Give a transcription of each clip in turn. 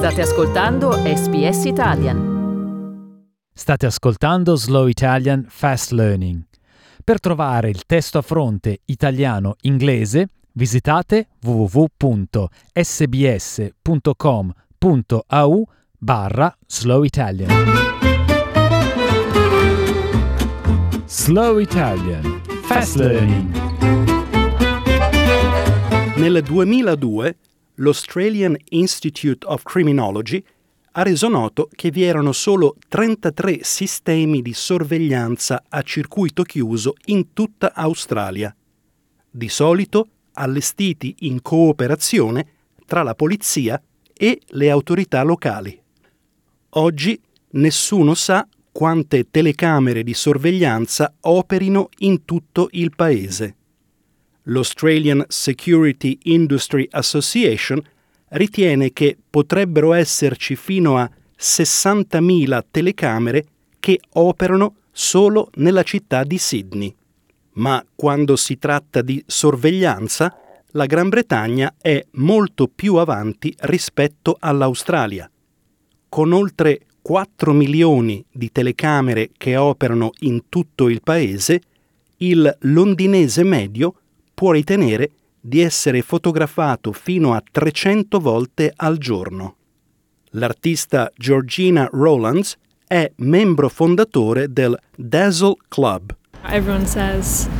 State ascoltando SBS Italian. State ascoltando Slow Italian Fast Learning. Per trovare il testo a fronte italiano-inglese, visitate www.sbs.com.au/Slow Italian. Slow Italian Fast Learning. Nel 2002 l'Australian Institute of Criminology ha reso noto che vi erano solo 33 sistemi di sorveglianza a circuito chiuso in tutta Australia, di solito allestiti in cooperazione tra la polizia e le autorità locali. Oggi nessuno sa quante telecamere di sorveglianza operino in tutto il paese. L'Australian Security Industry Association ritiene che potrebbero esserci fino a 60.000 telecamere che operano solo nella città di Sydney. Ma quando si tratta di sorveglianza, la Gran Bretagna è molto più avanti rispetto all'Australia. Con oltre 4 milioni di telecamere che operano in tutto il paese, il londinese medio può ritenere di essere fotografato fino a 300 volte al giorno. L'artista Georgina Rowlands è membro fondatore del Dazzle Club. Everyone says,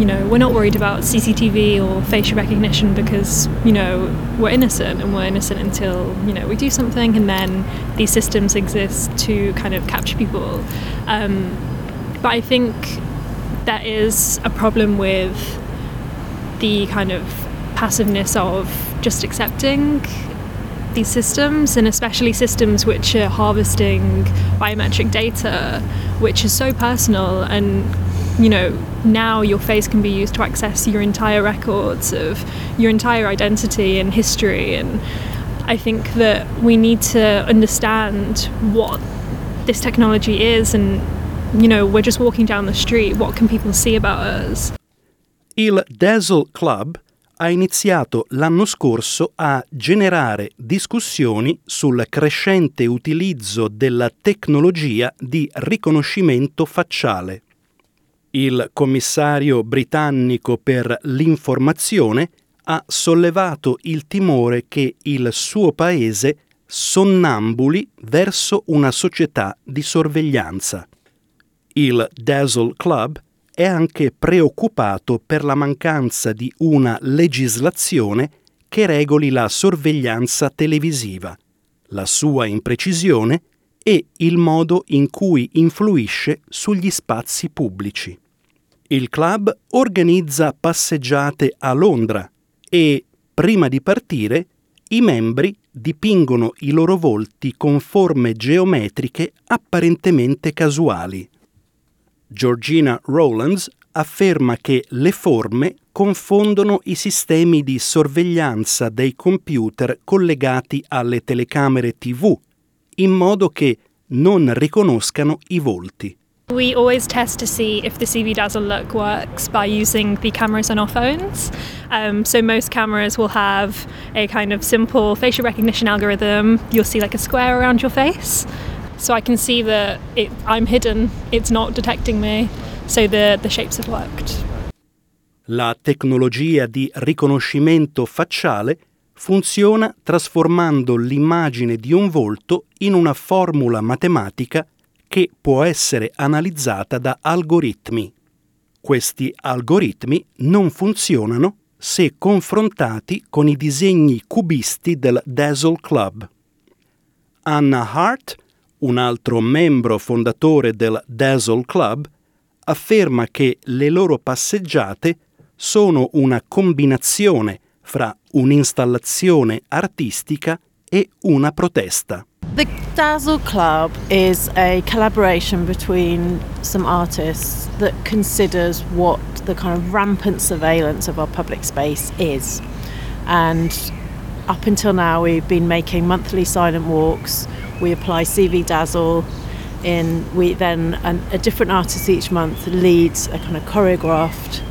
you know, we're not worried about CCTV or facial recognition because, you know, we're innocent until, you know, we do something, and then these systems exist to kind of capture people. But I think that is a problem with the kind of passiveness of just accepting these systems, and especially systems which are harvesting biometric data, which is so personal, and you know, now your face can be used to access your entire records of your entire identity and history. And I think that we need to understand what this technology is, and you know, we're just walking down the street, what can people see about us? Il Dazzle Club ha iniziato l'anno scorso a generare discussioni sul crescente utilizzo della tecnologia di riconoscimento facciale. Il commissario britannico per l'informazione ha sollevato il timore che il suo paese sonnambuli verso una società di sorveglianza. Il Dazzle Club è anche preoccupato per la mancanza di una legislazione che regoli la sorveglianza televisiva, la sua imprecisione e il modo in cui influisce sugli spazi pubblici. Il club organizza passeggiate a Londra e, prima di partire, i membri dipingono i loro volti con forme geometriche apparentemente casuali. Georgina Rowlands afferma che le forme confondono i sistemi di sorveglianza dei computer collegati alle telecamere TV, in modo che non riconoscano i volti. We always test to see if the CV Dazzle look works by using the cameras on our phones. So most cameras will have a kind of simple facial recognition algorithm. You'll see like a square around your face. So I can see that I'm hidden, it's not detecting me, so the shapes have worked. La tecnologia di riconoscimento facciale funziona trasformando l'immagine di un volto in una formula matematica che può essere analizzata da algoritmi. Questi algoritmi non funzionano se confrontati con i disegni cubisti del Dazzle Club. Anna Hart, un altro membro fondatore del Dazzle Club, afferma che le loro passeggiate sono una combinazione fra un'installazione artistica e una protesta. The Dazzle Club is a collaboration between some artists that considers what the kind of rampant surveillance of our public space is. And up until now we've been making monthly silent walks. We apply CV Dazzle, a different artist each month leads a kind of choreographed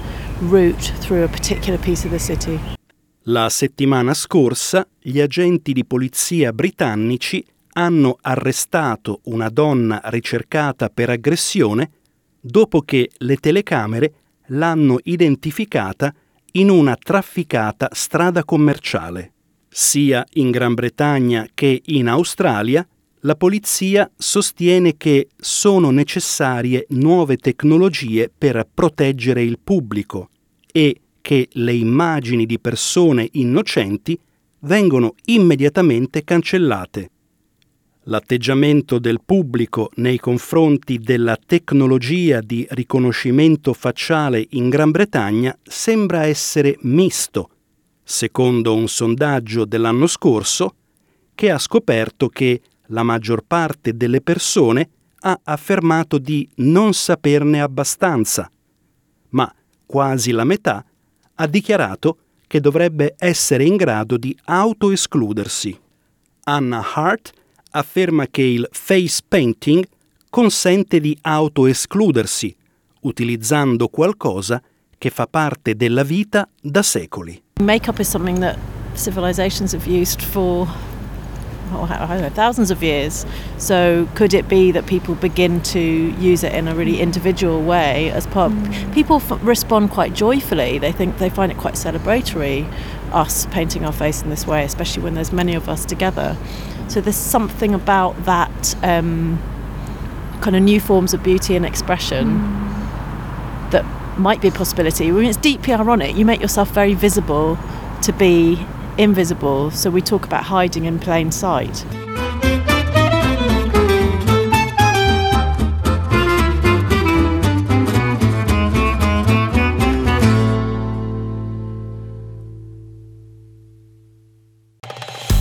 route through a particular piece of the city. La settimana scorsa gli agenti di polizia britannici hanno arrestato una donna ricercata per aggressione dopo che le telecamere l'hanno identificata in una trafficata strada commerciale. Sia in Gran Bretagna che in Australia, la polizia sostiene che sono necessarie nuove tecnologie per proteggere il pubblico e che le immagini di persone innocenti vengono immediatamente cancellate. L'atteggiamento del pubblico nei confronti della tecnologia di riconoscimento facciale in Gran Bretagna sembra essere misto, secondo un sondaggio dell'anno scorso che ha scoperto che la maggior parte delle persone ha affermato di non saperne abbastanza, ma quasi la metà ha dichiarato che dovrebbe essere in grado di autoescludersi. Anna Hart afferma che il face painting consente di autoescludersi, utilizzando qualcosa che fa parte della vita da secoli. Makeup is something that civilizations have used for thousands of years. So could it be that people begin to use it in a really individual way as part people respond quite joyfully. They think they find it quite celebratory, us painting our face in this way, especially when there's many of us together. So there's something about that kind of new forms of beauty and expression that might be a possibility. I mean, it's deeply ironic. You make yourself very visible to be invisible, so we talk about hiding in plain sight.